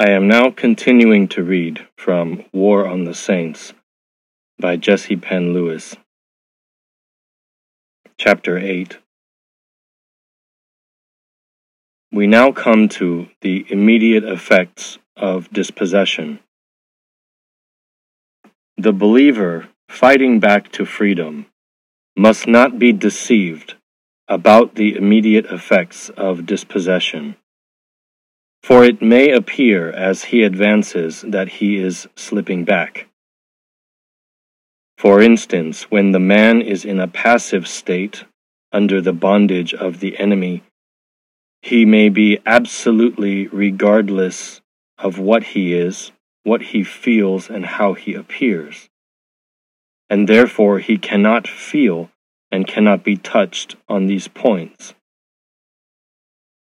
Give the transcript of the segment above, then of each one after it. I am now continuing to read from War on the Saints by Jesse Penn Lewis. Chapter 8. We now come to the immediate effects of dispossession. The believer fighting back to freedom must not be deceived about the immediate effects of dispossession. For it may appear as he advances that he is slipping back. For instance, when the man is in a passive state under the bondage of the enemy, he may be absolutely regardless of what he is, what he feels, and how he appears, and therefore he cannot feel and cannot be touched on these points.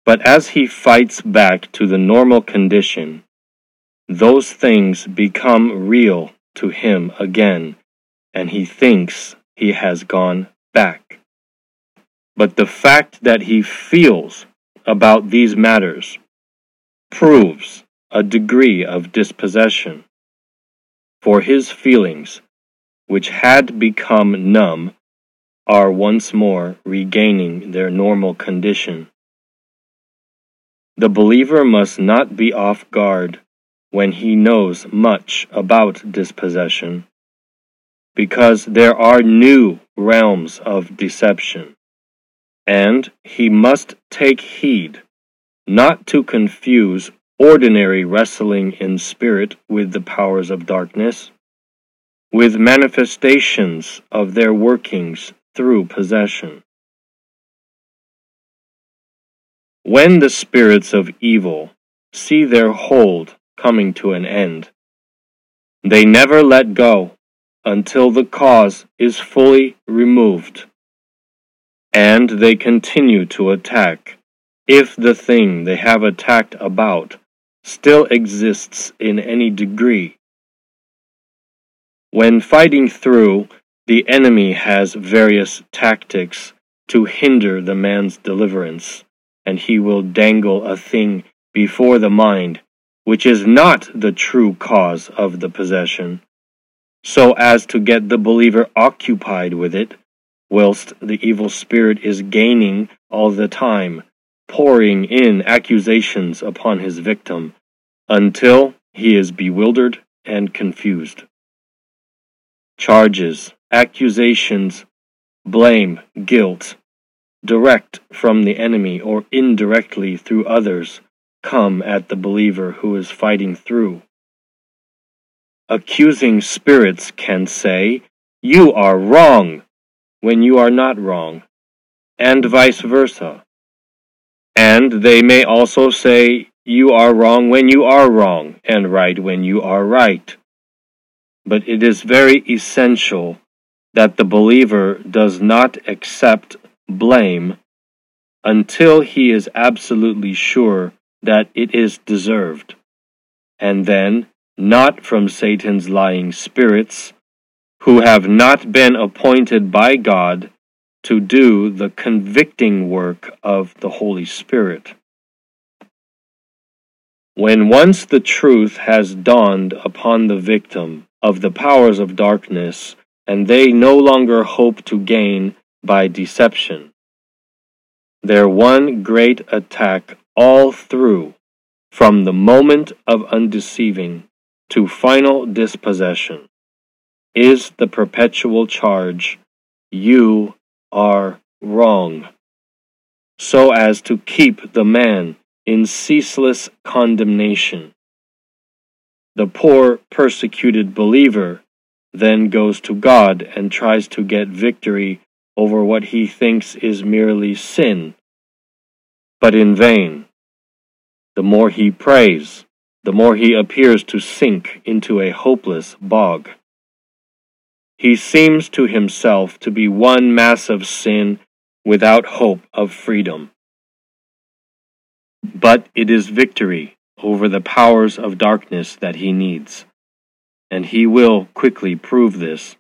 But as he fights back to the normal condition, those things become real to him again, and he thinks he has gone back. But the fact that he feels about these matters proves a degree of dispossession. For his feelings, which had become numb, are once more regaining their normal condition. The believer must not be off guard when he knows much about dispossession, because there are new realms of deception, and he must take heed not to confuse ordinary wrestling in spirit with the powers of darkness, with manifestations of their workings through possession. When the spirits of evil see their hold coming to an end, they never let go until the cause is fully removed, and they continue to attack if the thing they have attacked about still exists in any degree. When fighting through, the enemy has various tactics to hinder the man's deliverance, and he will dangle a thing before the mind, which is not the true cause of the possession, so as to get the believer occupied with it, whilst the evil spirit is gaining all the time, pouring in accusations upon his victim, until he is bewildered and confused. Charges, accusations, blame, guilt, direct from the enemy or indirectly through others, come at the believer who is fighting through. Accusing spirits can say, "You are wrong," when you are not wrong, and vice versa. And they may also say, "You are wrong" when you are wrong, and right when you are right. But it is very essential that the believer does not accept blame until he is absolutely sure that it is deserved, and then not from Satan's lying spirits, who have not been appointed by God to do the convicting work of the Holy Spirit. When once the truth has dawned upon the victim of the powers of darkness, and they no longer hope to gain by deception, their one great attack all through, from the moment of undeceiving to final dispossession, is the perpetual charge, "You are wrong," so as to keep the man in ceaseless condemnation. The poor persecuted believer then goes to God and tries to get victory over what he thinks is merely sin, but in vain. The more he prays, the more he appears to sink into a hopeless bog. He seems to himself to be one mass of sin without hope of freedom. But it is victory over the powers of darkness that he needs, and he will quickly prove this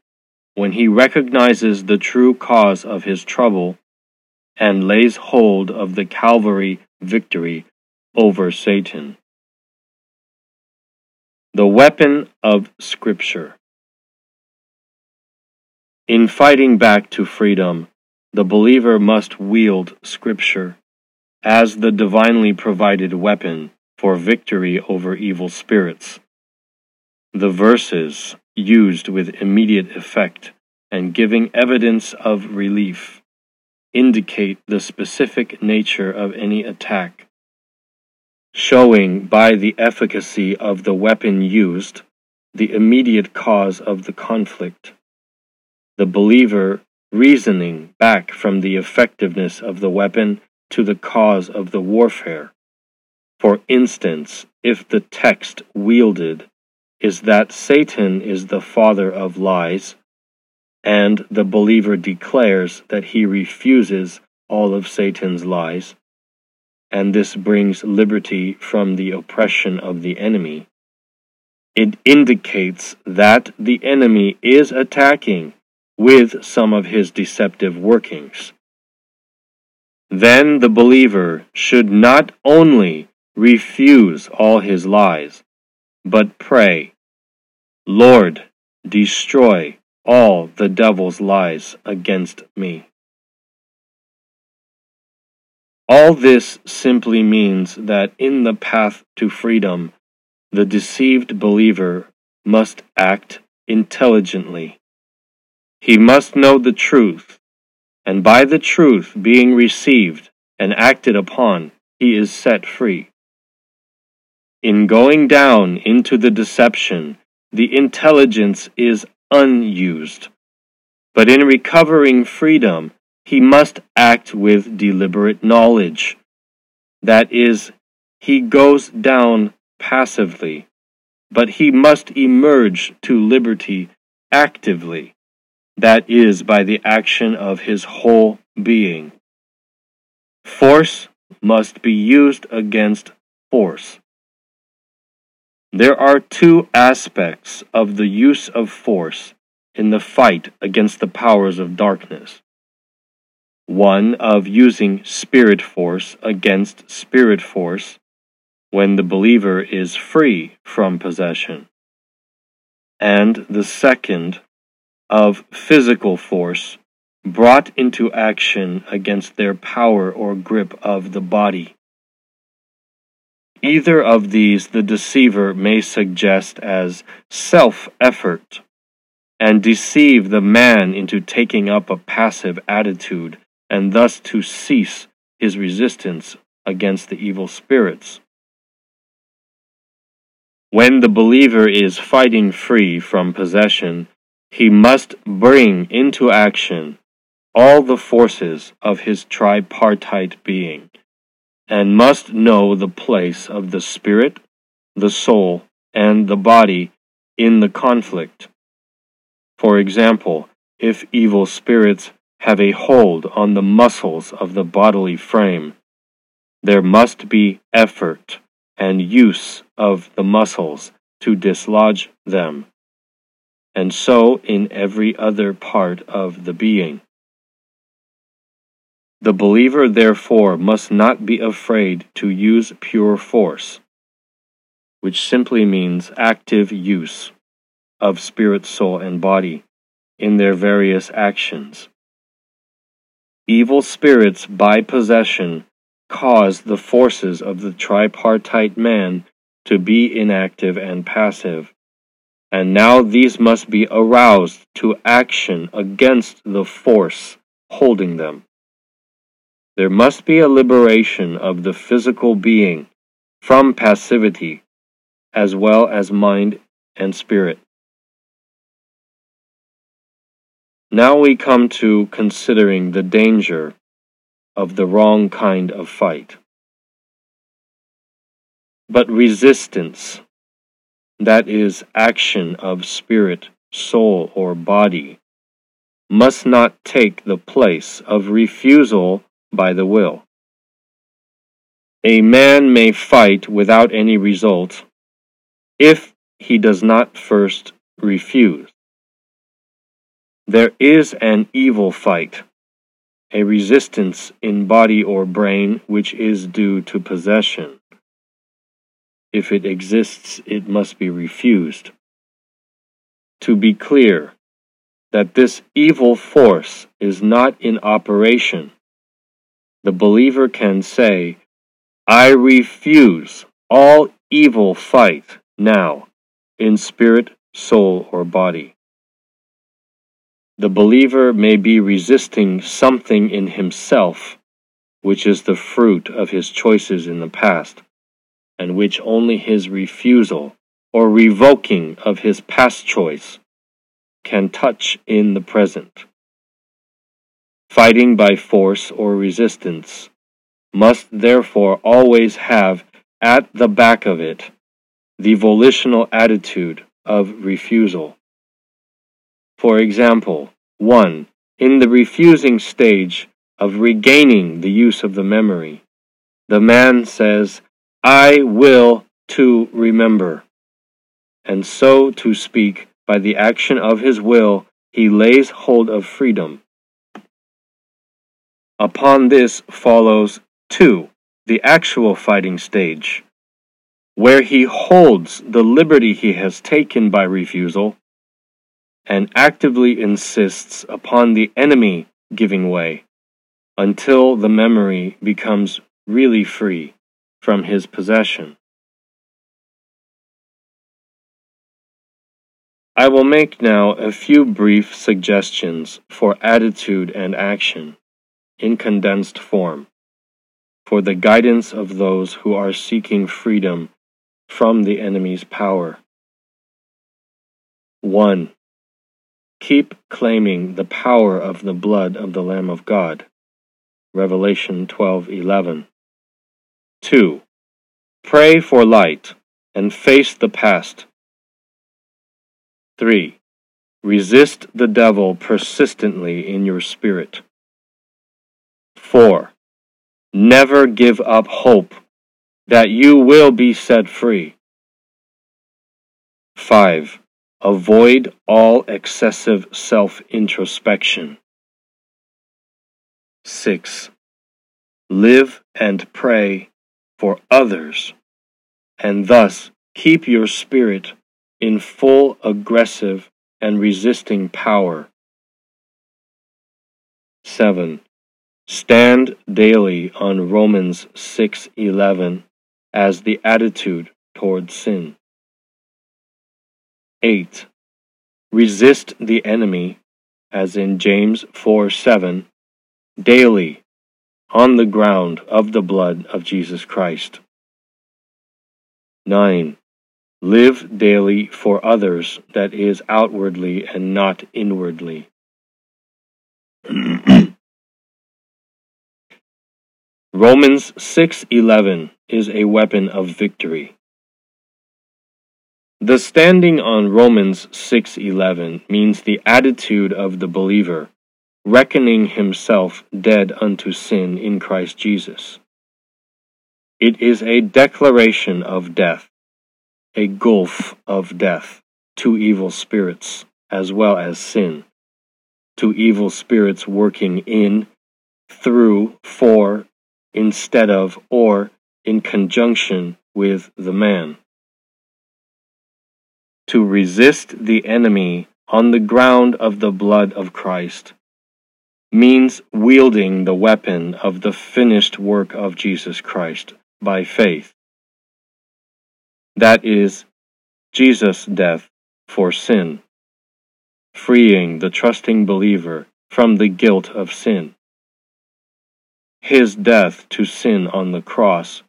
when he recognizes the true cause of his trouble and lays hold of the Calvary victory over Satan. The weapon of Scripture. In fighting back to freedom, the believer must wield Scripture as the divinely provided weapon for victory over evil spirits. The verses used with immediate effect and giving evidence of relief indicate the specific nature of any attack, showing by the efficacy of the weapon used the immediate cause of the conflict. The believer reasoning back from the effectiveness of the weapon to the cause of the warfare. For instance, if the text wielded is that Satan is the father of lies, and the believer declares that he refuses all of Satan's lies, and this brings liberty from the oppression of the enemy, it indicates that the enemy is attacking with some of his deceptive workings. Then the believer should not only refuse all his lies, but pray, "Lord, destroy all the devil's lies against me." All this simply means that in the path to freedom, the deceived believer must act intelligently. He must know the truth, and by the truth being received and acted upon, he is set free. In going down into the deception, the intelligence is unused. But in recovering freedom, he must act with deliberate knowledge. That is, he goes down passively, but he must emerge to liberty actively. That is, by the action of his whole being. Force must be used against force. There are two aspects of the use of force in the fight against the powers of darkness. One of using spirit force against spirit force when the believer is free from possession, and the second of physical force brought into action against their power or grip of the body. Either of these the deceiver may suggest as self-effort and deceive the man into taking up a passive attitude and thus to cease his resistance against the evil spirits. When the believer is fighting free from possession, he must bring into action all the forces of his tripartite being, and must know the place of the spirit, the soul, and the body in the conflict. For example, if evil spirits have a hold on the muscles of the bodily frame, there must be effort and use of the muscles to dislodge them, and so in every other part of the being. The believer, therefore, must not be afraid to use pure force, which simply means active use of spirit, soul, and body in their various actions. Evil spirits, by possession, cause the forces of the tripartite man to be inactive and passive, and now these must be aroused to action against the force holding them. There must be a liberation of the physical being from passivity, as well as mind and spirit. Now we come to considering the danger of the wrong kind of fight. But resistance, that is, action of spirit, soul, or body, must not take the place of refusal by the will. A man may fight without any result if he does not first refuse. There is an evil fight, a resistance in body or brain which is due to possession. If it exists, it must be refused. To be clear, that this evil force is not in operation, the believer can say, I refuse all evil fight now, in spirit, soul, or body. The believer may be resisting something in himself, which is the fruit of his choices in the past, and which only his refusal or revoking of his past choice can touch in the present. Fighting by force or resistance must therefore always have at the back of it the volitional attitude of refusal. For example, 1. In the refusing stage of regaining the use of the memory, the man says, I will to remember. And so to speak, by the action of his will, he lays hold of freedom. Upon this follows 2. The actual fighting stage, where he holds the liberty he has taken by refusal, and actively insists upon the enemy giving way, until the memory becomes really free from his possession. I will make now a few brief suggestions for attitude and action, in condensed form, for the guidance of those who are seeking freedom from the enemy's power. 1. Keep claiming the power of the blood of the Lamb of God. Revelation 12:11. 2. Pray for light and face the past. 3. Resist the devil persistently in your spirit. 4. Never give up hope that you will be set free. 5. Avoid all excessive self-introspection. 6. Live and pray for others, and thus keep your spirit in full aggressive and resisting power. 7. Stand daily on Romans 6:11 as the attitude toward sin. 8. Resist the enemy, as in James 4:7, daily on the ground of the blood of Jesus Christ. 9. Live daily for others, that is, outwardly and not inwardly. Romans 6:11 is a weapon of victory. The standing on Romans 6:11 means the attitude of the believer, reckoning himself dead unto sin in Christ Jesus. It is a declaration of death, a gulf of death to evil spirits as well as sin, to evil spirits working in, through, for, instead of, or in conjunction with the man. To resist the enemy on the ground of the blood of Christ means wielding the weapon of the finished work of Jesus Christ by faith. That is, Jesus' death for sin, freeing the trusting believer from the guilt of sin. His death to sin on the cross,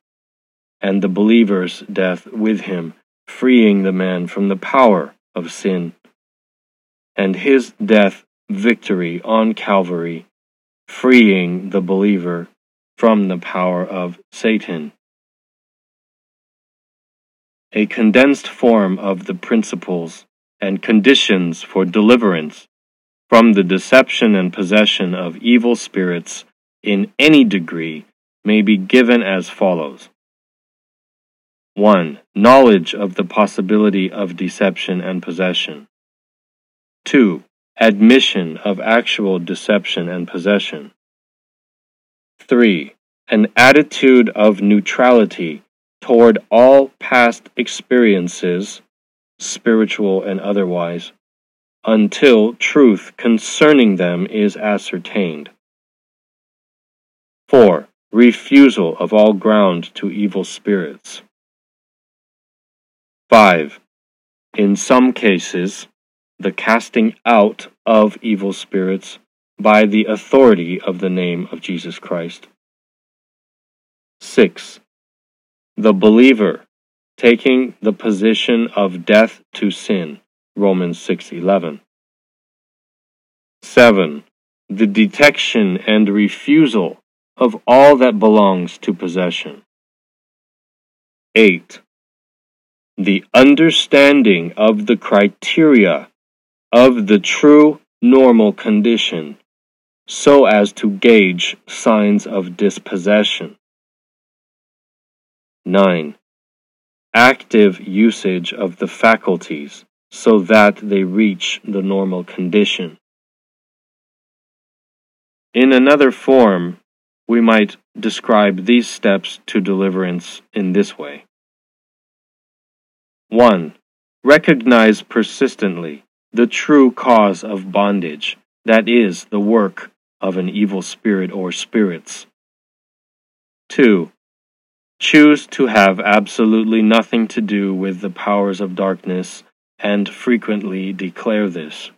and the believer's death with him, freeing the man from the power of sin. And his death victory on Calvary, freeing the believer from the power of Satan. A condensed form of the principles and conditions for deliverance from the deception and possession of evil spirits in any degree may be given as follows. 1. Knowledge of the possibility of deception and possession. 2. Admission of actual deception and possession. 3. An attitude of neutrality toward all past experiences, spiritual and otherwise, until truth concerning them is ascertained. 4. Refusal of all ground to evil spirits. 5. In some cases, the casting out of evil spirits by the authority of the name of Jesus Christ. 6. The believer taking the position of death to sin. Romans 6:11. 7. The detection and refusal of all that belongs to possession. 8. The understanding of the criteria of the true normal condition, so as to gauge signs of dispossession. 9. Active usage of the faculties, so that they reach the normal condition. In another form, we might describe these steps to deliverance in this way. 1. Recognize persistently the true cause of bondage, that is, the work of an evil spirit or spirits. 2. Choose to have absolutely nothing to do with the powers of darkness, and frequently declare this.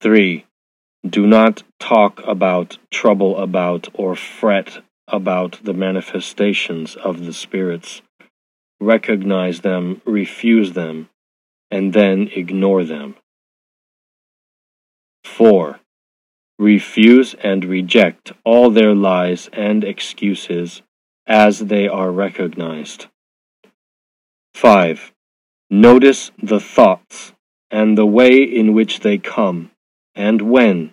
3. Do not talk about, trouble about, or fret about the manifestations of the spirits. Recognize them, refuse them, and then ignore them. 4. Refuse and reject all their lies and excuses as they are recognized. 5. Notice the thoughts and the way in which they come and when,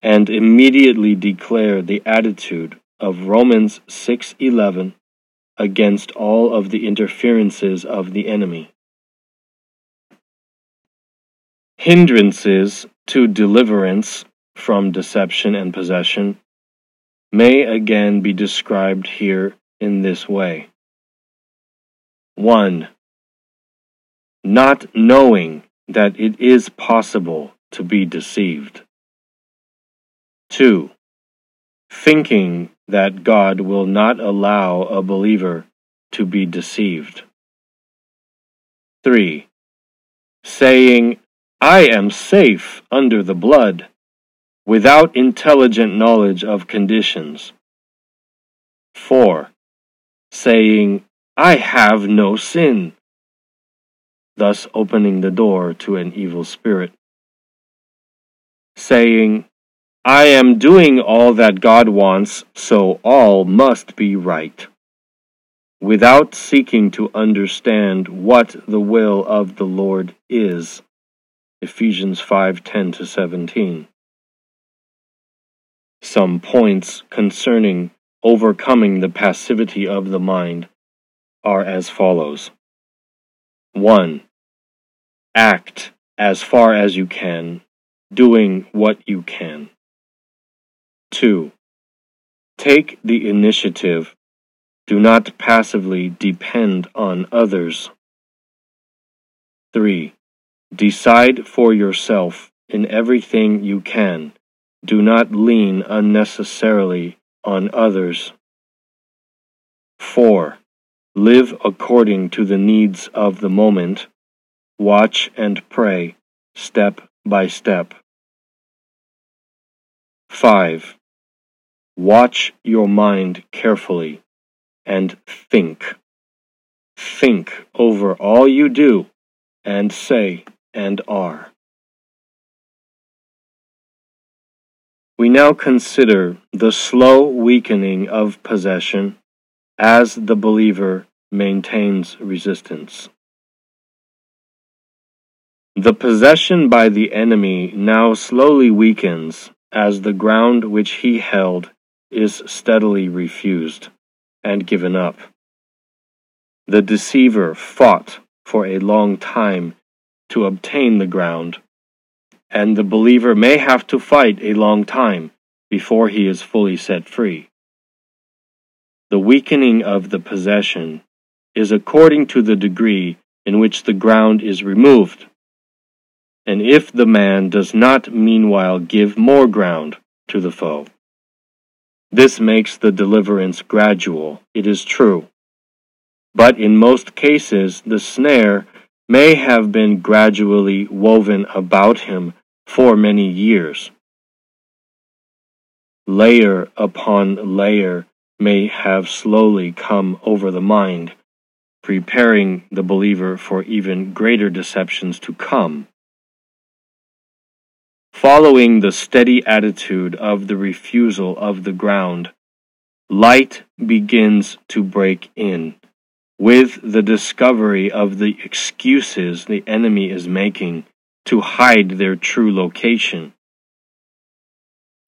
and immediately declare the attitude of Romans 6:11 against all of the interferences of the enemy. Hindrances to deliverance from deception and possession may again be described here in this way. 1. Not knowing that it is possible to be deceived. 2. Thinking that God will not allow a believer to be deceived. 3. Saying, "I am safe under the blood," without intelligent knowledge of conditions. 4. Saying, "I have no sin," thus opening the door to an evil spirit. Saying, "I am doing all that God wants, so all must be right," without seeking to understand what the will of the Lord is. Ephesians 5:10-17. Some points concerning overcoming the passivity of the mind are as follows. 1. Act as far as you can, doing what you can. 2. Take the initiative. Do not passively depend on others. 3. Decide for yourself in everything you can. Do not lean unnecessarily on others. 4. Live according to the needs of the moment. Watch and pray, step by step. 5. Watch your mind carefully and think. Think over all you do and say and are. We now consider the slow weakening of possession as the believer maintains resistance. The possession by the enemy now slowly weakens as the ground which he held is steadily refused and given up. The deceiver fought for a long time to obtain the ground, and the believer may have to fight a long time before he is fully set free. the weakening of the possession, is according to the degree in which the ground is removed. And if the man does not meanwhile give more ground to the foe. This makes the deliverance gradual, it is true. But in most cases, the snare may have been gradually woven about him for many years. Layer upon layer may have slowly come over the mind, preparing the believer for even greater deceptions to come. Following the steady attitude of the refusal of the ground, light begins to break in, with the discovery of the excuses the enemy is making to hide their true location.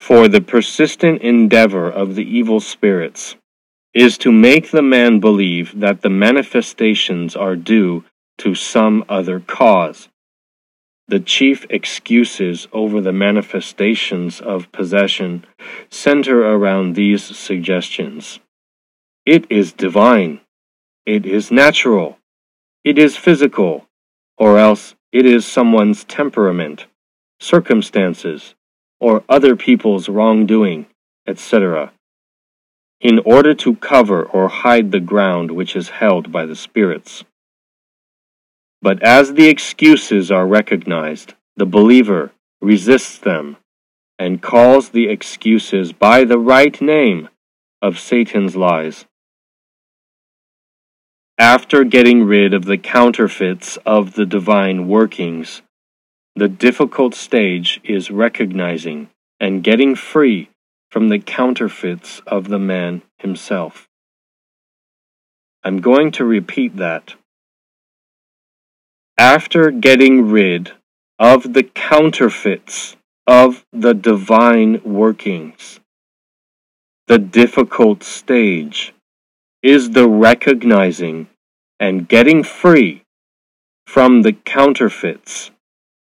For the persistent endeavor of the evil spirits is to make the man believe that the manifestations are due to some other cause. The chief excuses over the manifestations of possession center around these suggestions. It is divine, it is natural, it is physical, or else it is someone's temperament, circumstances, or other people's wrongdoing, etc., in order to cover or hide the ground which is held by the spirits. But as the excuses are recognized, the believer resists them and calls the excuses by the right name of Satan's lies. After getting rid of the counterfeits of the divine workings, the difficult stage is recognizing and getting free from the counterfeits of the man himself. I'm going to repeat that. After getting rid of the counterfeits of the divine workings, the difficult stage is the recognizing and getting free from the counterfeits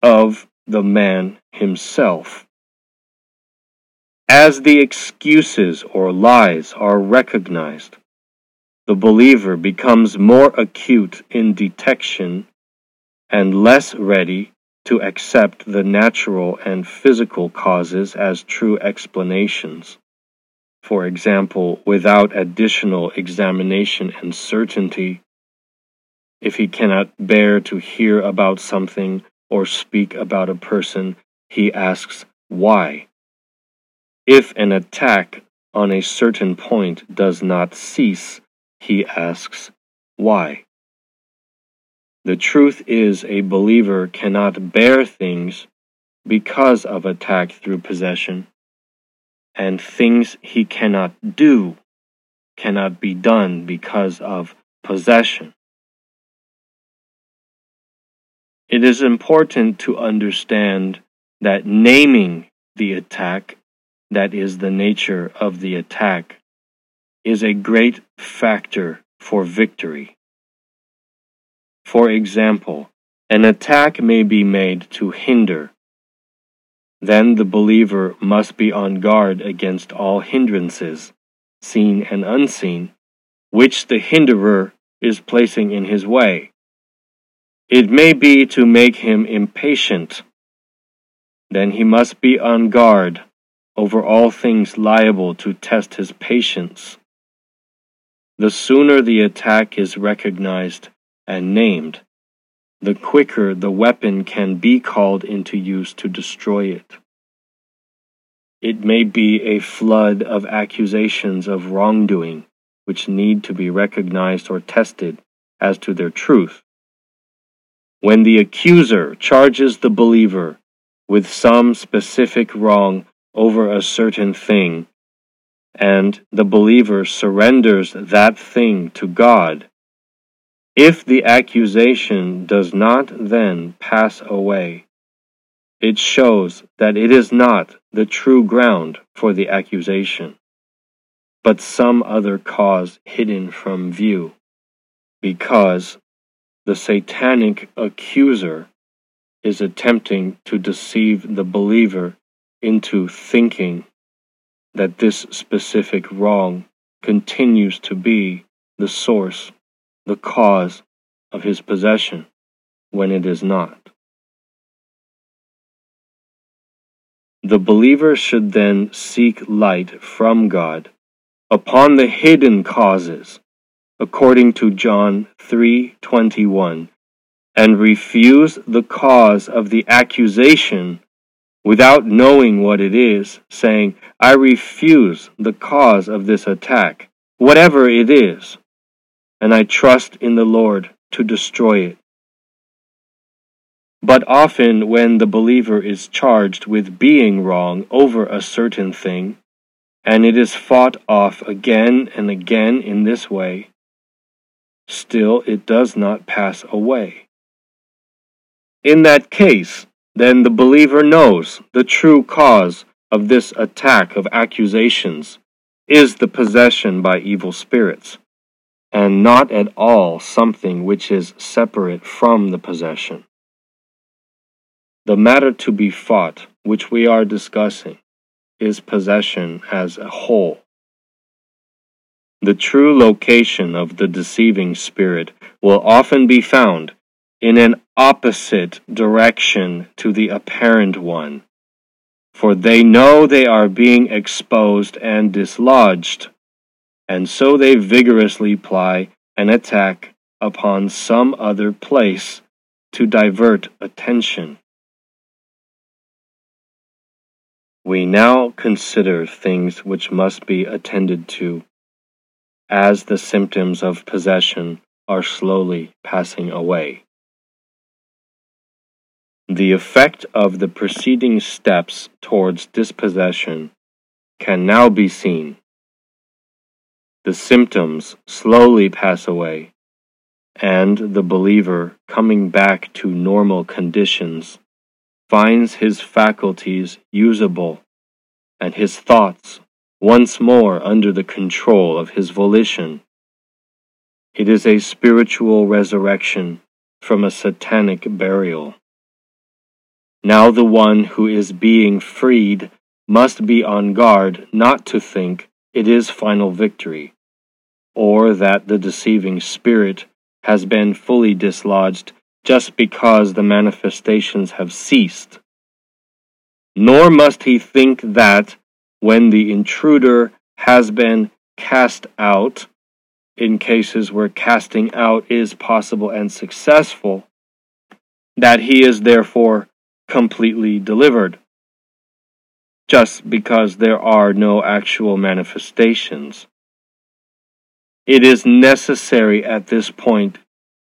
of the man himself. As the excuses or lies are recognized, the believer becomes more acute in detection and less ready to accept the natural and physical causes as true explanations. For example, without additional examination and certainty, if he cannot bear to hear about something or speak about a person, he asks why. If an attack on a certain point does not cease, he asks why. The truth is, a believer cannot bear things because of attack through possession, and things he cannot do cannot be done because of possession. It is important to understand that naming the attack, that is the nature of the attack, is a great factor for victory. For example, an attack may be made to hinder. Then the believer must be on guard against all hindrances, seen and unseen, which the hinderer is placing in his way. It may be to make him impatient. Then he must be on guard over all things liable to test his patience. The sooner the attack is recognized and named, the quicker the weapon can be called into use to destroy it. It may be a flood of accusations of wrongdoing, which need to be recognized or tested as to their truth. When the accuser charges the believer with some specific wrong over a certain thing, and the believer surrenders that thing to God, if the accusation does not then pass away, it shows that it is not the true ground for the accusation, but some other cause hidden from view, because the satanic accuser is attempting to deceive the believer into thinking that this specific wrong continues to be the source, the cause of his possession when it is not. The believer should then seek light from God upon the hidden causes, according to John 3:21, and refuse the cause of the accusation without knowing what it is, saying, "I refuse the cause of this attack, whatever it is, and I trust in the Lord to destroy it." But often when the believer is charged with being wrong over a certain thing, and it is fought off again and again in this way, still it does not pass away. In that case, then the believer knows the true cause of this attack of accusations is the possession by evil spirits, and not at all something which is separate from the possession. The matter to be fought, which we are discussing, is possession as a whole. The true location of the deceiving spirit will often be found in an opposite direction to the apparent one, for they know they are being exposed and dislodged, and so they vigorously ply an attack upon some other place to divert attention. We now consider things which must be attended to as the symptoms of possession are slowly passing away. The effect of the preceding steps towards dispossession can now be seen. The symptoms slowly pass away, and the believer, coming back to normal conditions, finds his faculties usable and his thoughts once more under the control of his volition. It is a spiritual resurrection from a satanic burial. Now the one who is being freed must be on guard not to think it is final victory, or that the deceiving spirit has been fully dislodged just because the manifestations have ceased. Nor must he think that when the intruder has been cast out, in cases where casting out is possible and successful, that he is therefore completely delivered, just because there are no actual manifestations. It is necessary at this point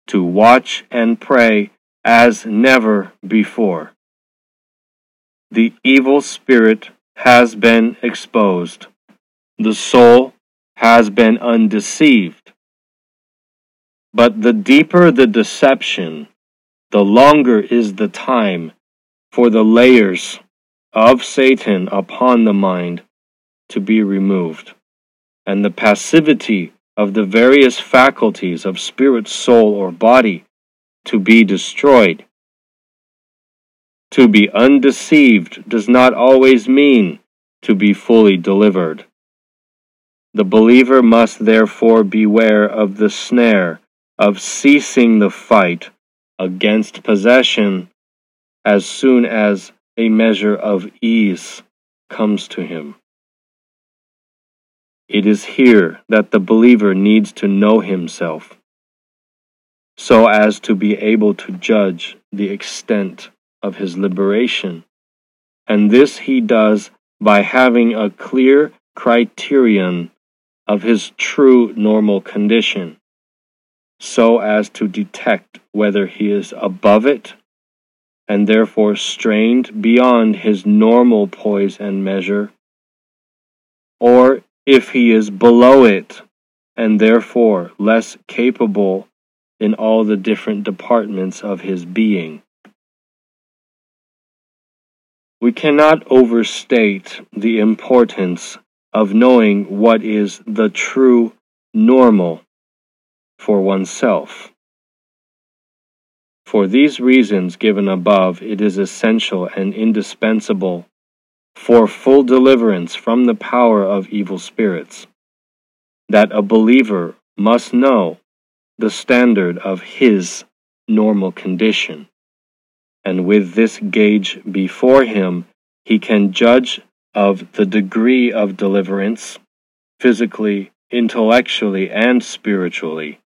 to watch and pray as never before. The evil spirit has been exposed. The soul has been undeceived. But the deeper the deception, the longer is the time for the layers of Satan upon the mind to be removed, and the passivity of the various faculties of spirit, soul, or body to be destroyed. To be undeceived does not always mean to be fully delivered. The believer must therefore beware of the snare of ceasing the fight against possession as soon as a measure of ease comes to him. It is here that the believer needs to know himself, so as to be able to judge the extent of his liberation, and this he does by having a clear criterion of his true normal condition, so as to detect whether he is above it, and therefore strained beyond his normal poise and measure, or if he is below it, and therefore less capable in all the different departments of his being. We cannot overstate the importance of knowing what is the true normal for oneself. For these reasons given above, it is essential and indispensable for full deliverance from the power of evil spirits that a believer must know the standard of his normal condition, and with this gauge before him, he can judge of the degree of deliverance, physically, intellectually, and spiritually,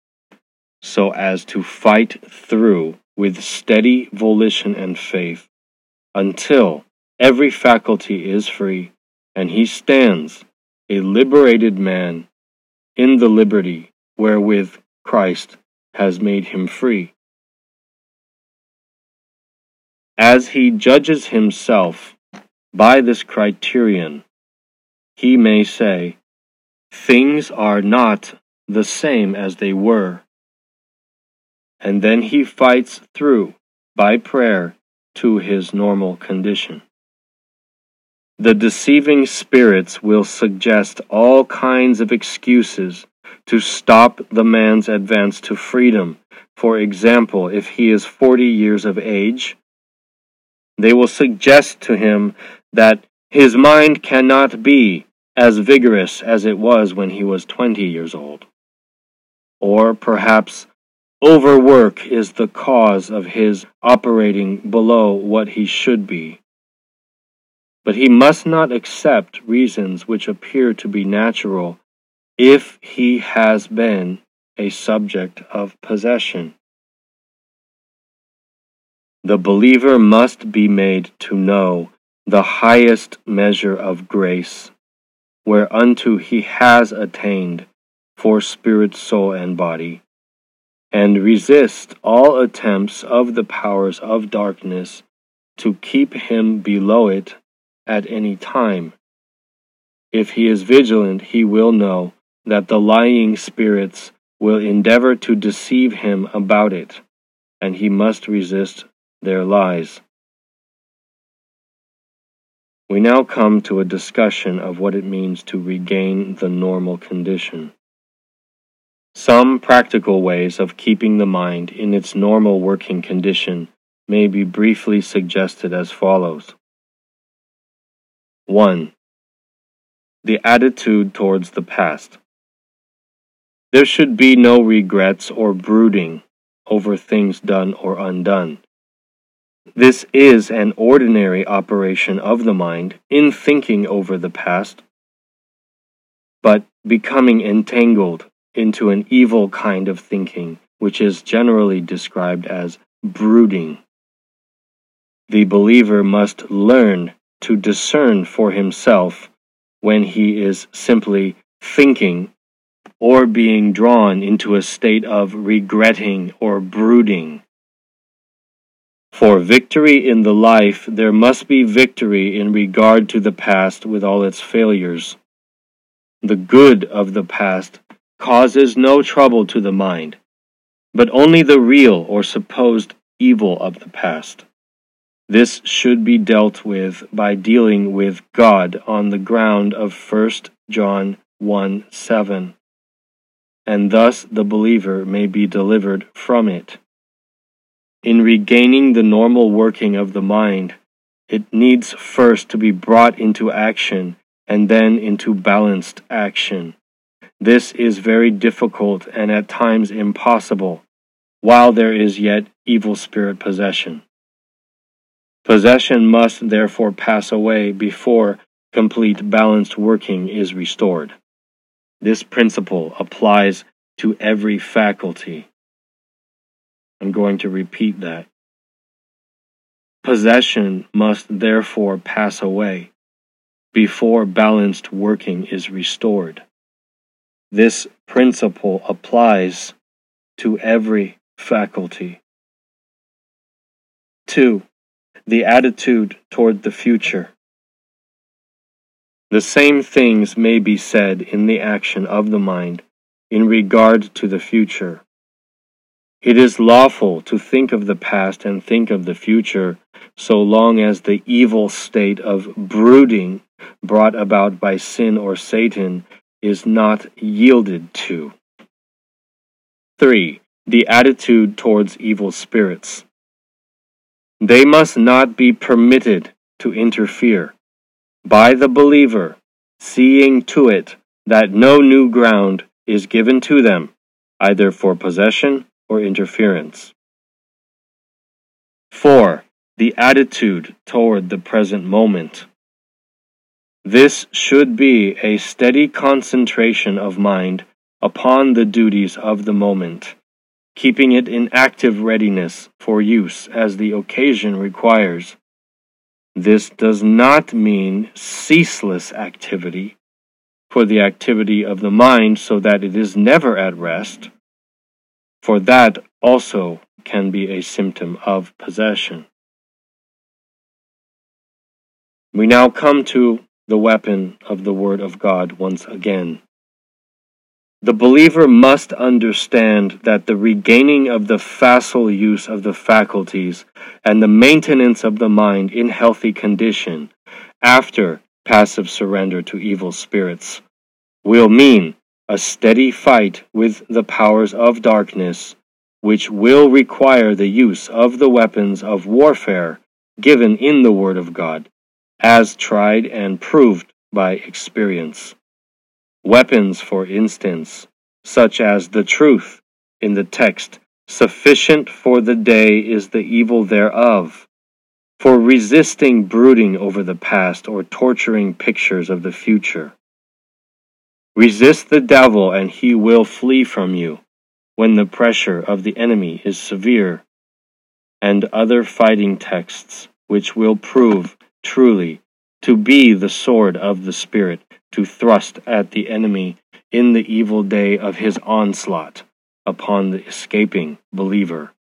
so as to fight through with steady volition and faith until every faculty is free and he stands, a liberated man, in the liberty wherewith Christ has made him free. As he judges himself by this criterion, he may say, "Things are not the same as they were." And then he fights through by prayer to his normal condition. The deceiving spirits will suggest all kinds of excuses to stop the man's advance to freedom. For example, if he is 40 years of age, they will suggest to him that his mind cannot be as vigorous as it was when he was 20 years old. Or perhaps overwork is the cause of his operating below what he should be. But he must not accept reasons which appear to be natural if he has been a subject of possession. The believer must be made to know the highest measure of grace, whereunto he has attained for spirit, soul, and body, and resist all attempts of the powers of darkness to keep him below it at any time. If he is vigilant, he will know that the lying spirits will endeavor to deceive him about it, and he must resist their lies. We now come to a discussion of what it means to regain the normal condition. Some practical ways of keeping the mind in its normal working condition may be briefly suggested as follows. 1. The attitude towards the past. There should be no regrets or brooding over things done or undone. This is an ordinary operation of the mind in thinking over the past, but becoming entangled into an evil kind of thinking, which is generally described as brooding. The believer must learn to discern for himself when he is simply thinking or being drawn into a state of regretting or brooding. For victory in the life, there must be victory in regard to the past with all its failures. The good of the past causes no trouble to the mind, but only the real or supposed evil of the past. This should be dealt with by dealing with God on the ground of First John 1:7, and thus the believer may be delivered from it. In regaining the normal working of the mind, it needs first to be brought into action and then into balanced action. This is very difficult and at times impossible, while there is yet evil spirit possession. Possession must therefore pass away before complete balanced working is restored. This principle applies to every faculty. I'm going to repeat that. Possession must therefore pass away before balanced working is restored. This principle applies to every faculty. 2. The attitude toward the future. The same things may be said in the action of the mind in regard to the future. It is lawful to think of the past and think of the future so long as the evil state of brooding brought about by sin or Satan is not yielded to. 3. The attitude towards evil spirits. They must not be permitted to interfere by the believer, seeing to it that no new ground is given to them, either for possession or interference. 4. The attitude toward the present moment. This should be a steady concentration of mind upon the duties of the moment, keeping it in active readiness for use as the occasion requires. This does not mean ceaseless activity, for the activity of the mind so that it is never at rest, for that also can be a symptom of possession. We now come to the weapon of the Word of God once again. The believer must understand that the regaining of the facile use of the faculties and the maintenance of the mind in healthy condition after passive surrender to evil spirits will mean a steady fight with the powers of darkness, which will require the use of the weapons of warfare given in the Word of God, as tried and proved by experience. Weapons, for instance, such as the truth in the text, sufficient for the day is the evil thereof, for resisting brooding over the past or torturing pictures of the future. Resist the devil and he will flee from you when the pressure of the enemy is severe, and other fighting texts which will prove truly to be the sword of the Spirit, to thrust at the enemy in the evil day of his onslaught upon the escaping believer.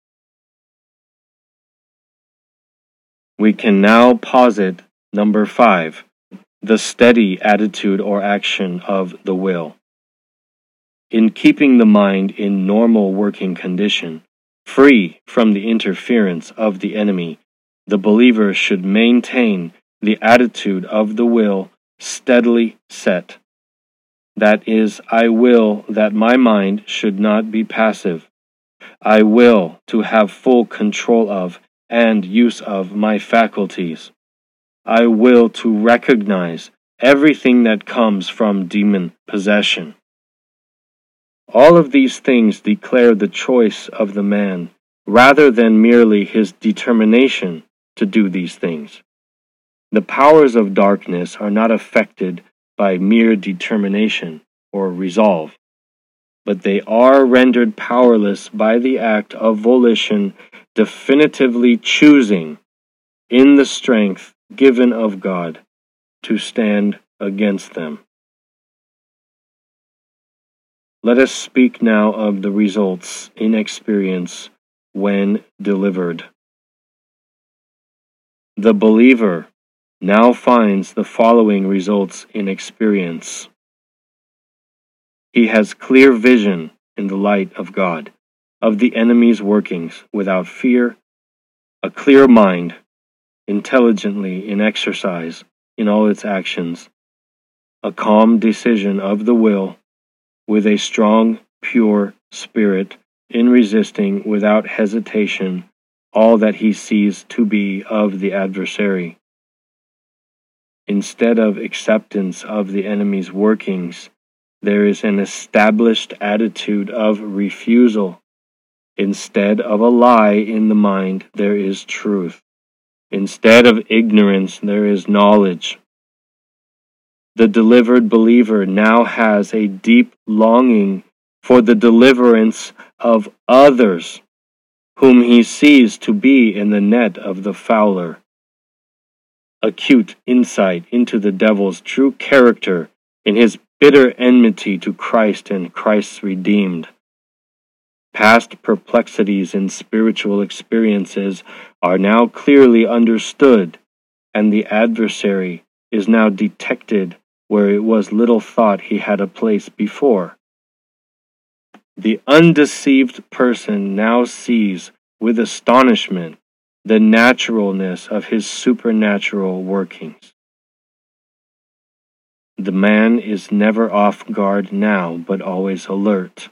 We can now posit number 5, the steady attitude or action of the will. In keeping the mind in normal working condition, free from the interference of the enemy, the believer should maintain the attitude of the will steadily set. That is, I will that my mind should not be passive. I will to have full control of and use of my faculties. I will to recognize everything that comes from demon possession. All of these things declare the choice of the man rather than merely his determination to do these things. The powers of darkness are not affected by mere determination or resolve, but they are rendered powerless by the act of volition, definitively choosing, in the strength given of God, to stand against them. Let us speak now of the results in experience when delivered. The believer now finds the following results in experience. He has clear vision in the light of God, of the enemy's workings without fear, a clear mind, intelligently in exercise in all its actions, a calm decision of the will, with a strong, pure spirit in resisting without hesitation all that he sees to be of the adversary. Instead of acceptance of the enemy's workings, there is an established attitude of refusal. Instead of a lie in the mind, there is truth. Instead of ignorance, there is knowledge. The delivered believer now has a deep longing for the deliverance of others, whom he sees to be in the net of the fowler. Acute insight into the devil's true character in his bitter enmity to Christ and Christ's redeemed. Past perplexities in spiritual experiences are now clearly understood, and the adversary is now detected where it was little thought he had a place before. The undeceived person now sees with astonishment the naturalness of his supernatural workings. The man is never off guard now, but always alert,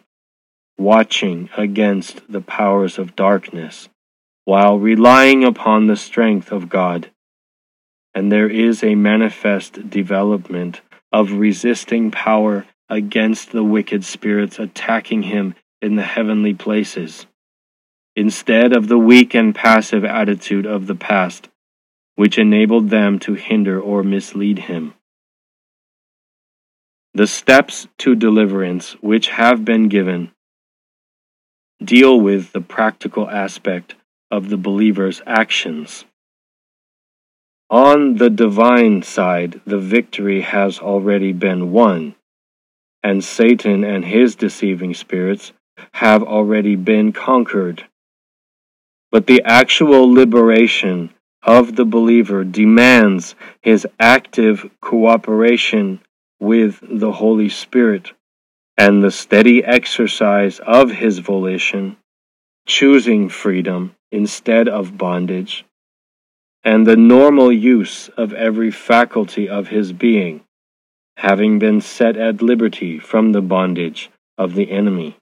watching against the powers of darkness, while relying upon the strength of God. And there is a manifest development of resisting power against the wicked spirits attacking him in the heavenly places, instead of the weak and passive attitude of the past, which enabled them to hinder or mislead him. The steps to deliverance which have been given deal with the practical aspect of the believer's actions. On the divine side, the victory has already been won, and Satan and his deceiving spirits have already been conquered. But the actual liberation of the believer demands his active cooperation with the Holy Spirit and the steady exercise of his volition, choosing freedom instead of bondage, and the normal use of every faculty of his being, having been set at liberty from the bondage of the enemy.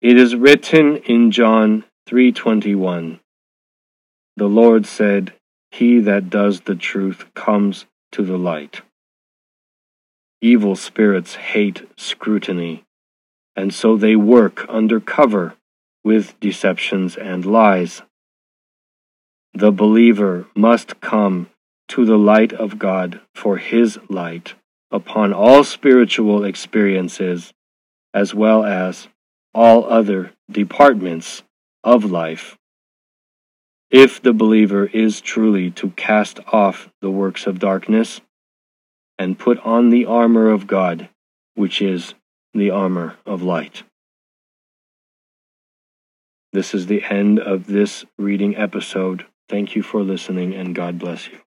It is written in John 3:21, "The Lord said, He that does the truth comes to the light." Evil spirits hate scrutiny, and so they work under cover with deceptions and lies. The believer must come to the light of God for his light upon all spiritual experiences as well as all other departments of life, if the believer is truly to cast off the works of darkness and put on the armor of God, which is the armor of light. This is the end of this reading episode. Thank you for listening, and God bless you.